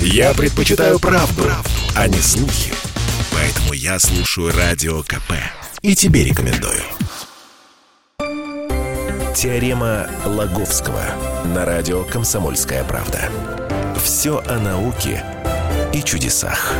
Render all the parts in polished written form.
Я предпочитаю правду, а не слухи. Поэтому я слушаю Радио КП. И тебе рекомендую. Теорема Лаговского на радио «Комсомольская правда». Все о науке и чудесах.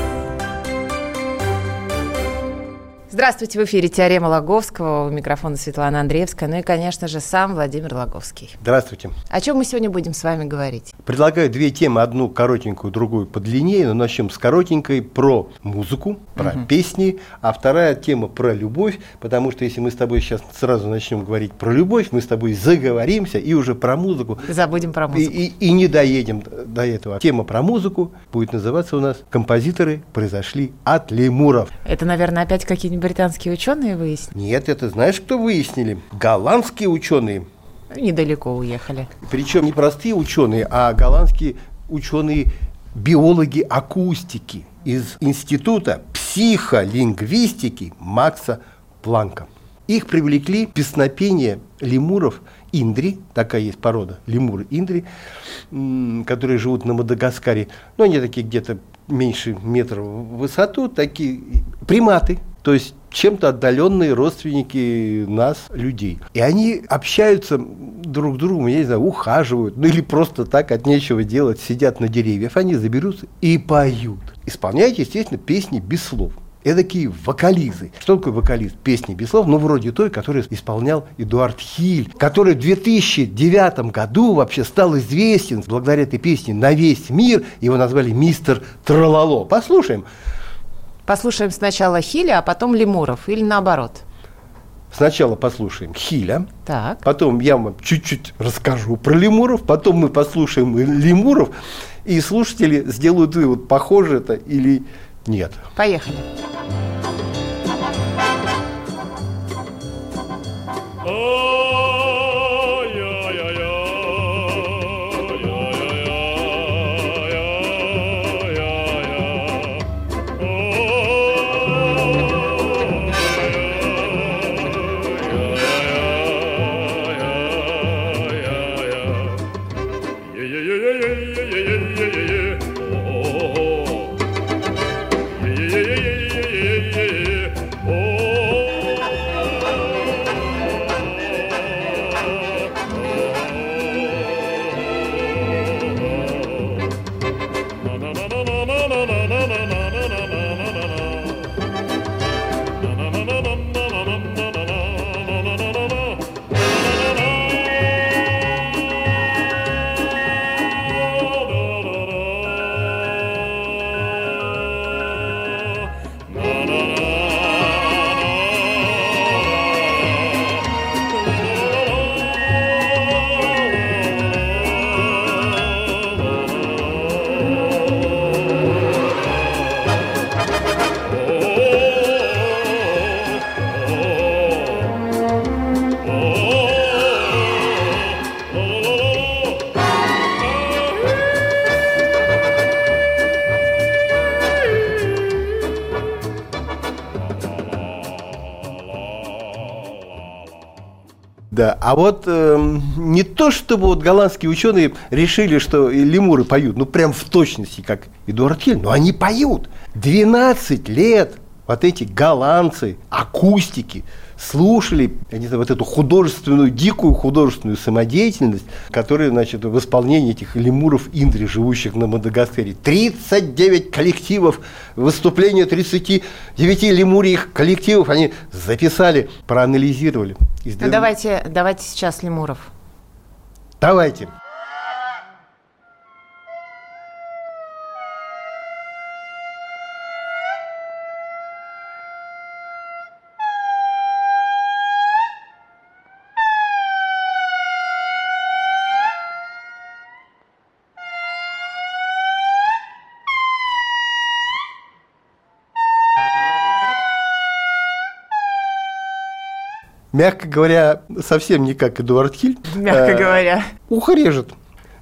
Здравствуйте, в эфире «Теорема Лаговского». У микрофона Светлана Андреевская. Ну и, конечно же, сам Владимир Лаговский. Здравствуйте. О чем мы сегодня будем с вами говорить? Предлагаю две темы. Одну коротенькую, другую подлиннее. Но начнем с коротенькой про музыку, про песни. А вторая тема про любовь. Потому что если мы с тобой сейчас сразу начнем говорить про любовь, мы с тобой заговоримся и уже про музыку. Забудем про музыку. И не доедем до этого. Тема про музыку будет называться у нас «Композиторы произошли от лемуров». Это, наверное, опять какие-нибудь британские ученые выяснили? Нет, это знаешь, кто выяснили? Голландские ученые. Недалеко уехали. Причем не простые ученые, а голландские ученые-биологи акустики из Института психолингвистики Макса Планка. Их привлекли песнопения лемуров индри, такая есть порода, лемуры индри, которые живут на Мадагаскаре. Но они такие где-то меньше метра в высоту, такие приматы. То есть чем-то отдаленные родственники нас, людей. И они общаются друг с другом, я не знаю, ухаживают, ну или просто так от нечего делать, сидят на деревьях, они заберутся и поют. Исполняют, естественно, песни без слов. Эдакие вокализы. Что такое вокализ? Песни без слов, ну вроде той, которую исполнял Эдуард Хиль, который в 2009 году вообще стал известен благодаря этой песне на весь мир. Его назвали «Мистер Трололо». Послушаем. Послушаем сначала Хиля, а потом лемуров, или наоборот? Сначала послушаем Хиля, так. Потом я вам чуть-чуть расскажу про лемуров, потом мы послушаем лемуров, и слушатели сделают вывод, похоже это или нет. Поехали. Да, а вот не то, чтобы вот голландские ученые решили, что лемуры поют, ну прям в точности, как Эдуард Хиль, но они поют. 12 лет вот эти голландцы, акустики, слушали, я не знаю, вот эту художественную, дикую художественную самодеятельность, которая, значит, в исполнении этих лемуров индри, живущих на Мадагаскаре. 39 коллективов, выступления 39 лемурьих коллективов они записали, проанализировали. Ну, давайте сейчас лемуров. Давайте. Мягко говоря, совсем не как Эдуард Хиль. Ухо режет.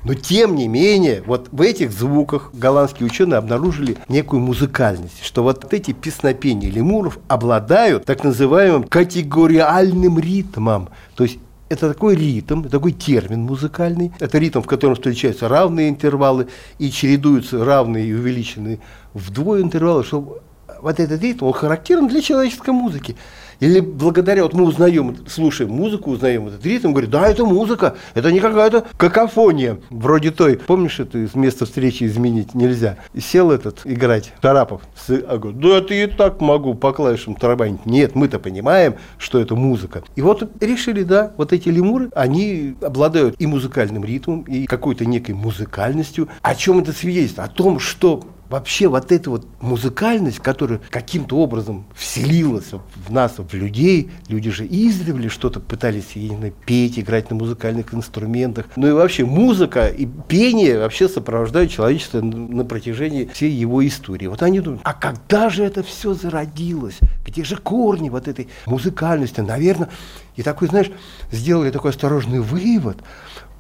Но, тем не менее, вот в этих звуках голландские ученые обнаружили некую музыкальность, что вот эти песнопения лемуров обладают так называемым категориальным ритмом. То есть Это такой ритм, такой термин музыкальный. Это ритм, в котором встречаются равные интервалы и чередуются равные и увеличенные вдвое интервалы, чтобы вот этот ритм, он характерен для человеческой музыки. Или благодаря, вот мы узнаем, слушаем музыку, узнаем этот ритм, говорим, да, это музыка, это не какая-то какофония, вроде той. Помнишь, это место встречи изменить нельзя? Сел этот играть, Тарапов, говорит, да это и так могу по клавишам тарабанить. Нет, мы-то понимаем, что это музыка. И вот решили, да, вот эти лемуры, они обладают и музыкальным ритмом, и какой-то некой музыкальностью. О чем это свидетельствует? О том, что... Вообще вот эта вот музыкальность, которая каким-то образом вселилась в нас, в людей, люди же издревле что-то пытались именно петь, играть на музыкальных инструментах. Ну и вообще музыка и пение вообще сопровождают человечество на протяжении всей его истории. Вот они думают, а когда же это все зародилось? Где же корни вот этой музыкальности? Наверное, и такой, знаешь, сделали такой осторожный вывод.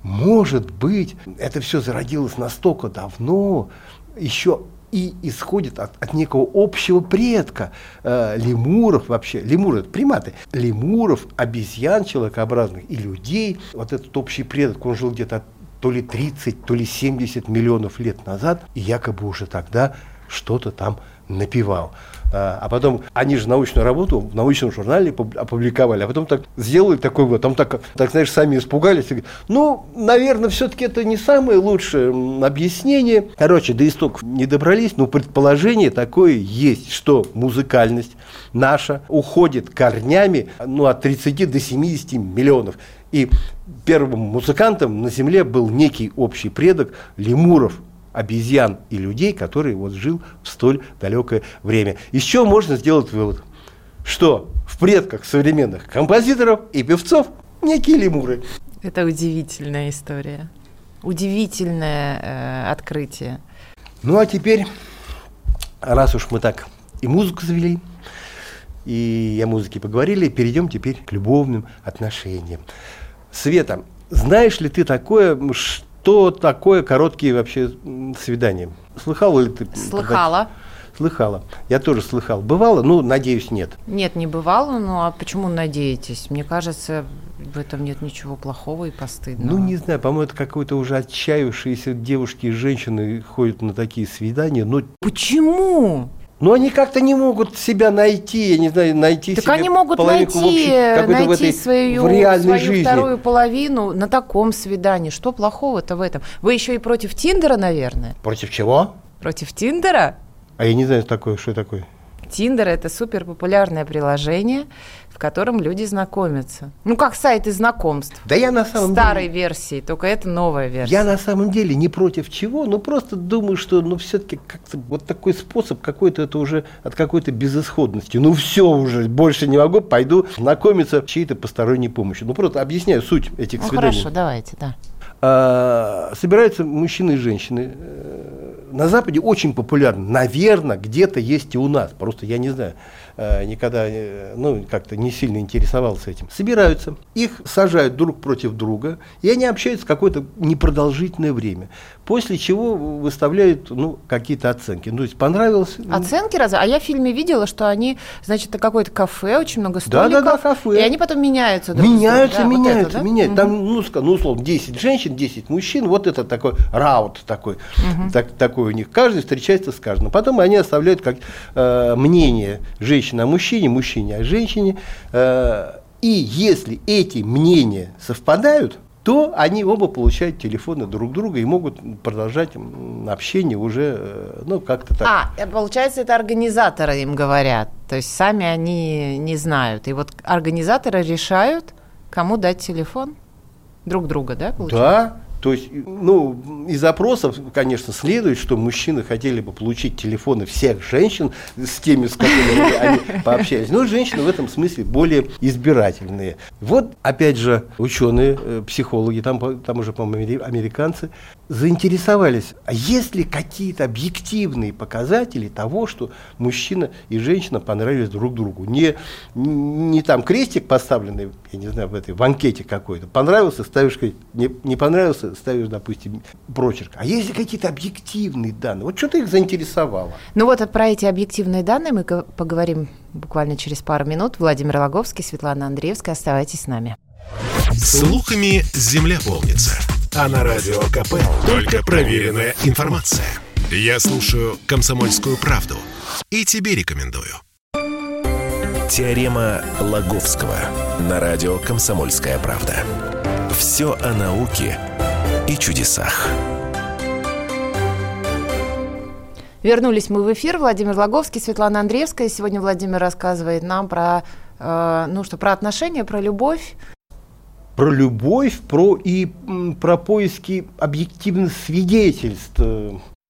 Может быть, это все зародилось настолько давно, еще и исходит от некого общего предка лемуров вообще. Лемуры – это приматы. Лемуров, обезьян человекообразных и людей. Вот этот общий предок, он жил где-то то ли 30, то ли 70 миллионов лет назад. И якобы уже тогда что-то там напевал. А потом они же научную работу в научном журнале опубликовали, а потом так сделали такой вот, там так, знаешь, сами испугались. И, ну, наверное, все-таки это не самое лучшее объяснение. Короче, до истоков не добрались, но предположение такое есть, что музыкальность наша уходит корнями от 30 до 70 миллионов. И первым музыкантом на Земле был некий общий предок лемуров, обезьян и людей, которые вот жил в столь далекое время. Из чего можно сделать вывод, что в предках современных композиторов и певцов некие лемуры. Это удивительная история, удивительное открытие. Ну а теперь, раз уж мы так и музыку завели, и о музыке поговорили, перейдем теперь к любовным отношениям. Света, знаешь ли ты такое, что такое короткие вообще свидания? Слыхала ли ты? Слыхала. Слыхала. Я тоже слыхал. Бывало? Ну, надеюсь, нет. Нет, не бывало. Ну, а почему надеетесь? Мне кажется, в этом нет ничего плохого и постыдного. Ну, не знаю. По-моему, это какой-то уже отчаявшиеся девушки и женщины ходят на такие свидания. Но... Почему? Но они как-то не могут себя найти, я не знаю, найти так себя. Так они могут найти свою вторую половину на таком свидании. Что плохого-то в этом? Вы еще и против Тиндера, наверное? Против чего? Против Тиндера? А я не знаю, что такое. Тиндер – это суперпопулярное приложение, в котором люди знакомятся. Ну, как сайты знакомств. Да я на самом старой версии, только это новая версия. Я на самом деле не против чего, но просто думаю, что все-таки как-то вот такой способ какой-то это уже от какой-то безысходности. Ну, все уже, больше не могу, пойду знакомиться с чьей-то посторонней помощью. Ну, просто объясняю суть этих свиданий. Хорошо, давайте, да. Собираются мужчины и женщины. На Западе очень популярно. Наверное, где-то есть и у нас. Просто я не знаю. Никогда как-то не сильно интересовался этим. Собираются. Их сажают друг против друга. И они общаются какое-то непродолжительное время. После чего выставляют какие-то оценки. То есть понравилось... Оценки разные? А я в фильме видела, что они, значит, это какое-то кафе, очень много столиков. Да, кафе. И они потом меняются. Меняются. Там, условно, 10 женщин, 10 мужчин. Вот это такой раунд такой. Угу. Такой у них. Каждый встречается с каждым. Потом они оставляют мнение женщины о мужчине, мужчине о женщине. И если эти мнения совпадают, то они оба получают телефоны друг друга и могут продолжать общение уже, как-то так. А, получается, это организаторы им говорят, то есть сами они не знают. И вот организаторы решают, кому дать телефон друг друга, да, получается? Да. То есть, из опросов, конечно, следует, что мужчины хотели бы получить телефоны всех женщин с теми, с которыми они пообщались. Но женщины в этом смысле более избирательные. Вот, опять же, ученые, психологи, там уже, по-моему, американцы, заинтересовались, а есть ли какие-то объективные показатели того, что мужчина и женщина понравились друг другу. Не там крестик поставленный, я не знаю, в анкете какой-то. Понравился, ставишь, не понравился, ставишь, допустим, прочерк. А есть ли какие-то объективные данные? Вот что-то их заинтересовало. Ну вот про эти объективные данные мы поговорим буквально через пару минут. Владимир Лаговский, Светлана Андреевская. Оставайтесь с нами. Слухами земля полнится. А на радио КП только проверенная информация. Я слушаю «Комсомольскую правду» и тебе рекомендую. Теорема Лаговского на радио «Комсомольская правда». Все о науке и чудесах. Вернулись мы в эфир. Владимир Лаговский, Светлана Андреевская. Сегодня Владимир рассказывает нам про отношения, про любовь. Про любовь, про поиски объективных свидетельств.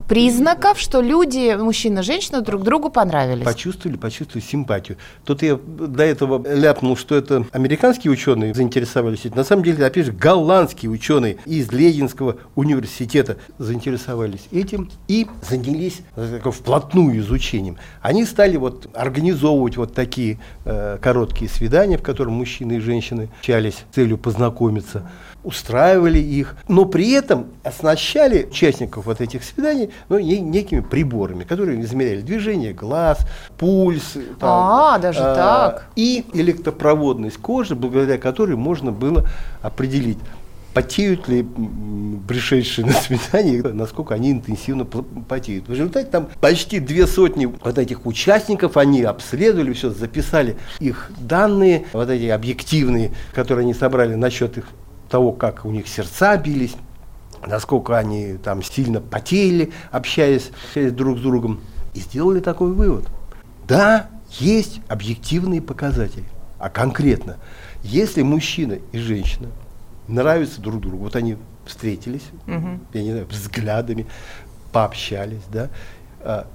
Признаков, что люди, мужчина и женщина, друг другу понравились. Почувствовали симпатию. Тут я до этого ляпнул, что это американские ученые заинтересовались этим. На самом деле, опять же, голландские ученые из Лейденского университета заинтересовались этим и занялись вплотную изучением. Они стали организовывать такие короткие свидания, в которых мужчины и женщины общались с целью познакомиться, устраивали их, но при этом оснащали участников этих свиданий некими приборами, которые измеряли движение глаз, пульс, и электропроводность кожи, благодаря которой можно было определить, потеют ли пришедшие на свидание, насколько они интенсивно потеют. В результате там почти 200 этих участников, они обследовали все, записали их данные, эти объективные, которые они собрали насчет их того, как у них сердца бились, насколько они там сильно потели, общаясь друг с другом, и сделали такой вывод. Да, есть объективные показатели, а конкретно, если мужчина и женщина нравятся друг другу, они встретились, я не знаю, взглядами, пообщались,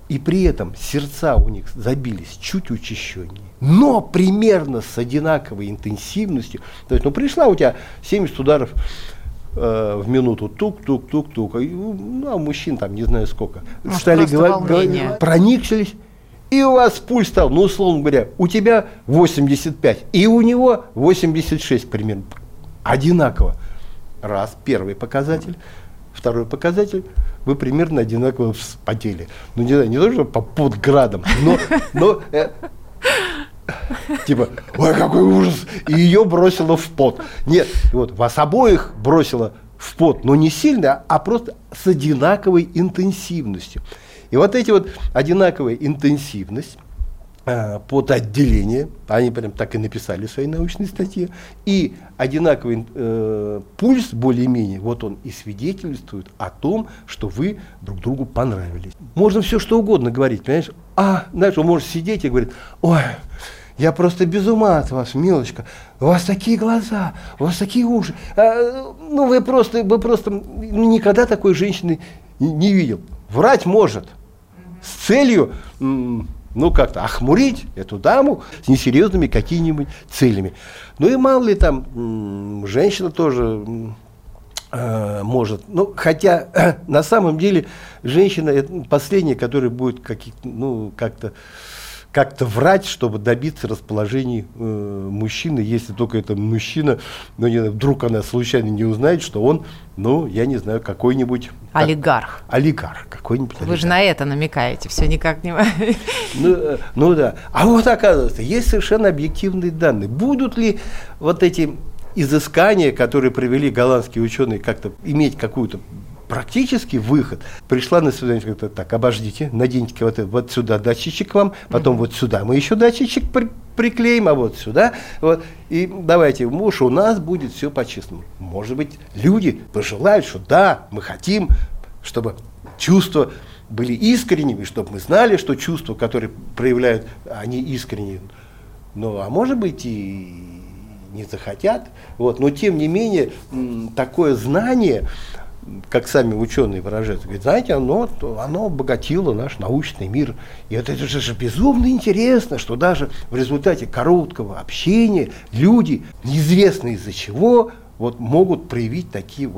и при этом сердца у них забились чуть учащеннее, но примерно с одинаковой интенсивностью. То есть, пришла у тебя 70 ударов в минуту, тук-тук-тук-тук, а мужчин там не знаю сколько, стали говорить, прониклись, и у вас пульс стал, условно говоря, у тебя 85, и у него 86 примерно, одинаково. Раз, первый показатель. Второй показатель, вы примерно одинаково вспотели. Не знаю, не то, что под градом, но ой, какой ужас, и ее бросило в пот. Нет, вас обоих бросило в пот, но не сильно, а просто с одинаковой интенсивностью. И эти одинаковая интенсивность под отделение, они прям так и написали в своей научной статье, и одинаковый пульс более-менее, он и свидетельствует о том, что вы друг другу понравились. Можно все что угодно говорить, понимаешь? Он может сидеть и говорит: ой, я просто без ума от вас, милочка, у вас такие глаза, у вас такие уши, вы просто никогда такой женщины не видел. Врать может с целью как-то охмурить эту даму с несерьезными какими-нибудь целями. И мало ли женщина тоже может. Хотя на самом деле женщина это последняя, которая будет как-то врать, чтобы добиться расположения мужчины, если только это мужчина, вдруг она случайно не узнает, что он, я не знаю, какой-нибудь... Олигарх. Олигарх какой-нибудь. Вы же на это намекаете, все никак не... Да. А оказывается, есть совершенно объективные данные. Будут ли эти изыскания, которые провели голландские ученые, как-то иметь какую-то... Практически выход. Пришла на свидание, говорит: так, обождите, наденьте вот сюда датчичек вам, потом вот сюда мы еще датчичек приклеим, а вот сюда. И давайте, муж, у нас будет все по-честному. Может быть, люди пожелают, что да, мы хотим, чтобы чувства были искренними, чтобы мы знали, что чувства, которые проявляют, они искренние. А может быть, и не захотят. Но тем не менее, такое знание, как сами ученые выражаются, говорят, знаете, оно обогатило наш научный мир. И это же безумно интересно, что даже в результате короткого общения люди, неизвестно из-за чего, могут проявить такие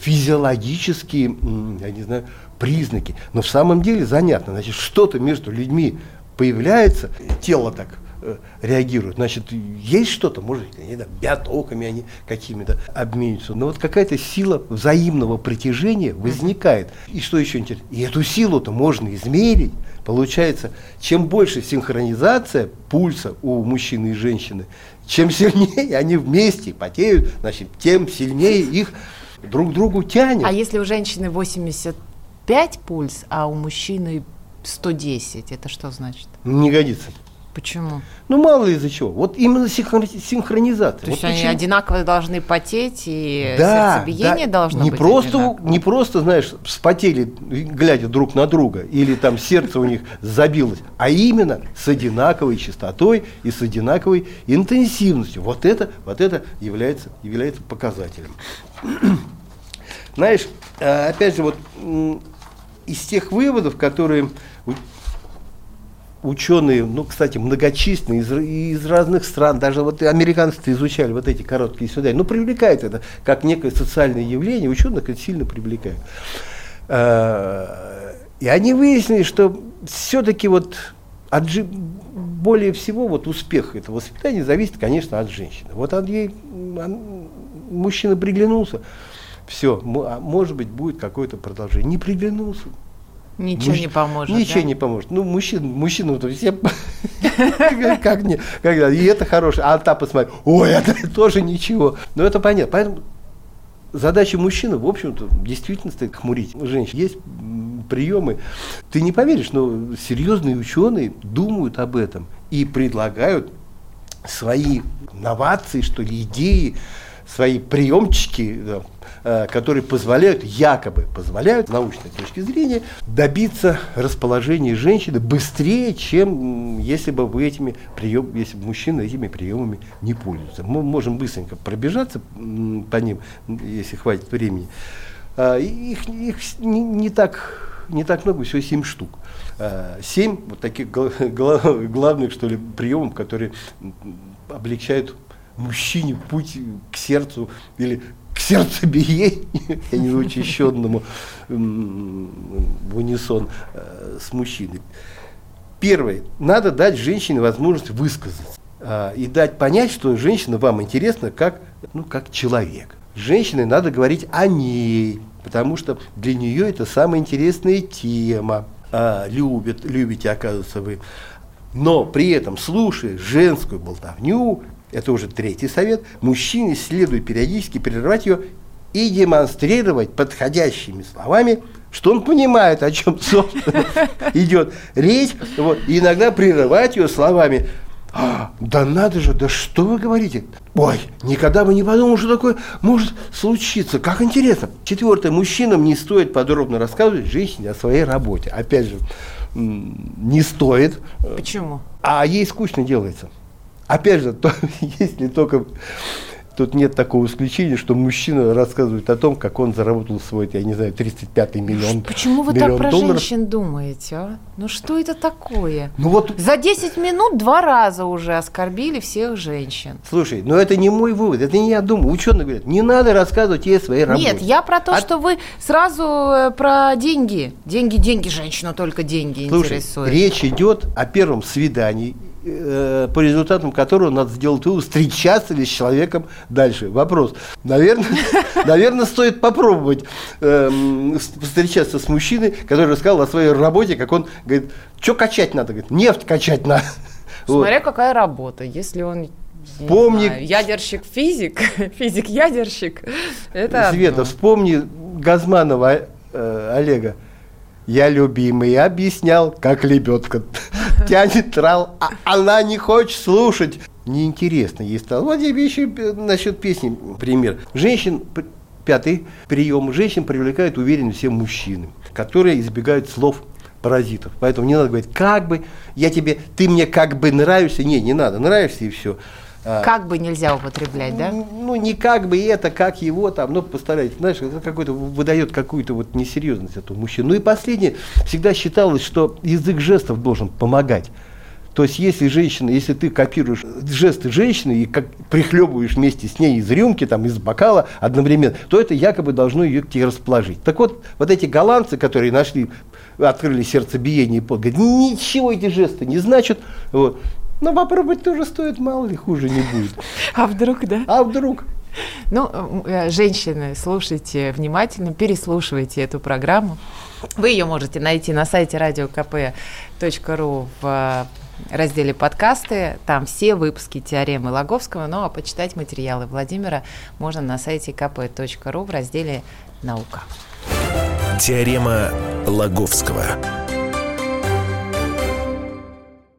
физиологические, я не знаю, признаки. Но в самом деле занятно, значит, что-то между людьми появляется, тело так реагируют. Значит, есть что-то, может быть, не знаю, биотоками они какими-то обменятся. Но вот какая-то сила взаимного притяжения возникает. И что еще интересно? И эту силу-то можно измерить. Получается, чем больше синхронизация пульса у мужчины и женщины, чем сильнее они вместе потеют, значит, тем сильнее их друг к другу тянет. А если у женщины 85 пульс, а у мужчины 110, это что значит? Не годится. Почему? Ну, мало ли из-за чего. Вот именно синхронизация. То вот есть они одинаково должны потеть, и сердцебиение должно не быть просто одинаково. Не просто, знаешь, вспотели, глядя друг на друга, или там сердце у них забилось, а именно с одинаковой частотой и с одинаковой интенсивностью. Вот это является показателем. Знаешь, опять же, вот из тех выводов, которые... Ученые, ну, кстати, многочисленные, из разных стран, даже вот американцы изучали вот эти короткие свидания, но привлекает это как некое социальное явление, ученых это сильно привлекает. И они выяснили, что все-таки вот более всего вот успех этого свидания зависит, конечно, от женщины. Вот мужчина приглянулся, все, может быть, будет какое-то продолжение. Не приглянулся. Ничего не поможет. Ничего не поможет. Ну, мужчина, то есть я как не, когда и это хорошее, а та посмотри, ой, это тоже ничего. Но это понятно. Поэтому задача мужчины, в общем-то, в действительности хмурить женщин. Есть приемы. Ты не поверишь, но серьезные ученые думают об этом и предлагают свои новации, что ли, идеи, свои приемчики, которые якобы позволяют, с научной точки зрения, добиться расположения женщины быстрее, чем если бы мужчина этими приемами не пользуется. Мы можем быстренько пробежаться по ним, если хватит времени. Их не так много, всего 7 штук. 7 вот таких главных, что ли, приемов, которые облегчают мужчине путь к сердцу или к сердцебиению, я не знаю, учащенному в унисон с мужчиной. Первое. Надо дать женщине возможность высказаться и дать понять, что женщина вам интересна как человек. С женщиной надо говорить о ней, потому что для нее это самая интересная тема. Любите, оказывается, вы. Но при этом, слушая женскую болтовню, это уже третий совет. Мужчине следует периодически прерывать ее и демонстрировать подходящими словами, что он понимает, о чем, собственно, идет речь. Вот. И иногда прерывать ее словами: да надо же, да что вы говорите? Ой, никогда бы не подумал, что такое может случиться. Как интересно. Четвертое. Мужчинам не стоит подробно рассказывать женщине о своей работе. Опять же, не стоит. Почему? А ей скучно делается. Опять же, тут нет такого исключения, что мужчина рассказывает о том, как он заработал свой, я не знаю, 35-й миллион долларов. Почему вы так про женщин думаете, а? Ну что это такое? Ну, вот... За 10 минут 2 раза уже оскорбили всех женщин. Слушай, но это не мой вывод, это не я думаю. Ученые говорят, не надо рассказывать ей о своей работе. Нет, я про то, что вы сразу про деньги. Деньги, женщину только деньги интересуют. Речь идет о первом свидании, по результатам которого надо сделать вывод, встречаться ли с человеком дальше. Вопрос. Наверное, стоит попробовать встречаться с мужчиной, который рассказал о своей работе, как он говорит, что качать надо? Говорит, нефть качать надо. Смотря какая работа. Если он ядерщик-физик, физик-ядерщик, это Света, вспомни Газманова Олега. Я любимый объяснял, как лебедка тянет трал, а она не хочет слушать. Неинтересно ей стало. Вот тебе еще насчет песни пример. Пятый прием. Женщин привлекает уверенность все мужчины, которые избегают слов паразитов. Поэтому не надо говорить, как бы, ты мне как бы нравишься. Не надо, нравишься и все. Как бы нельзя употреблять, да? Ну, не как бы это, как его там, но постарайтесь, знаешь, это выдает какую-то вот несерьезность этому мужчину. Ну и последнее, всегда считалось, что язык жестов должен помогать. То есть, если ты копируешь жесты женщины и прихлебываешь вместе с ней из рюмки, там, из бокала одновременно, то это якобы должно ее к тебе расположить. Так вот эти голландцы, которые открыли сердцебиение, говорят, ничего эти жесты не значат, Но попробовать тоже стоит, мало ли, хуже не будет. А вдруг, да? А вдруг? Ну, женщины, слушайте внимательно, переслушивайте эту программу. Вы ее можете найти на сайте radiokp.ru в разделе «Подкасты». Там все выпуски «Теоремы Лаговского». Ну, а почитать материалы Владимира можно на сайте kp.ru в разделе «Наука». Теорема Лаговского.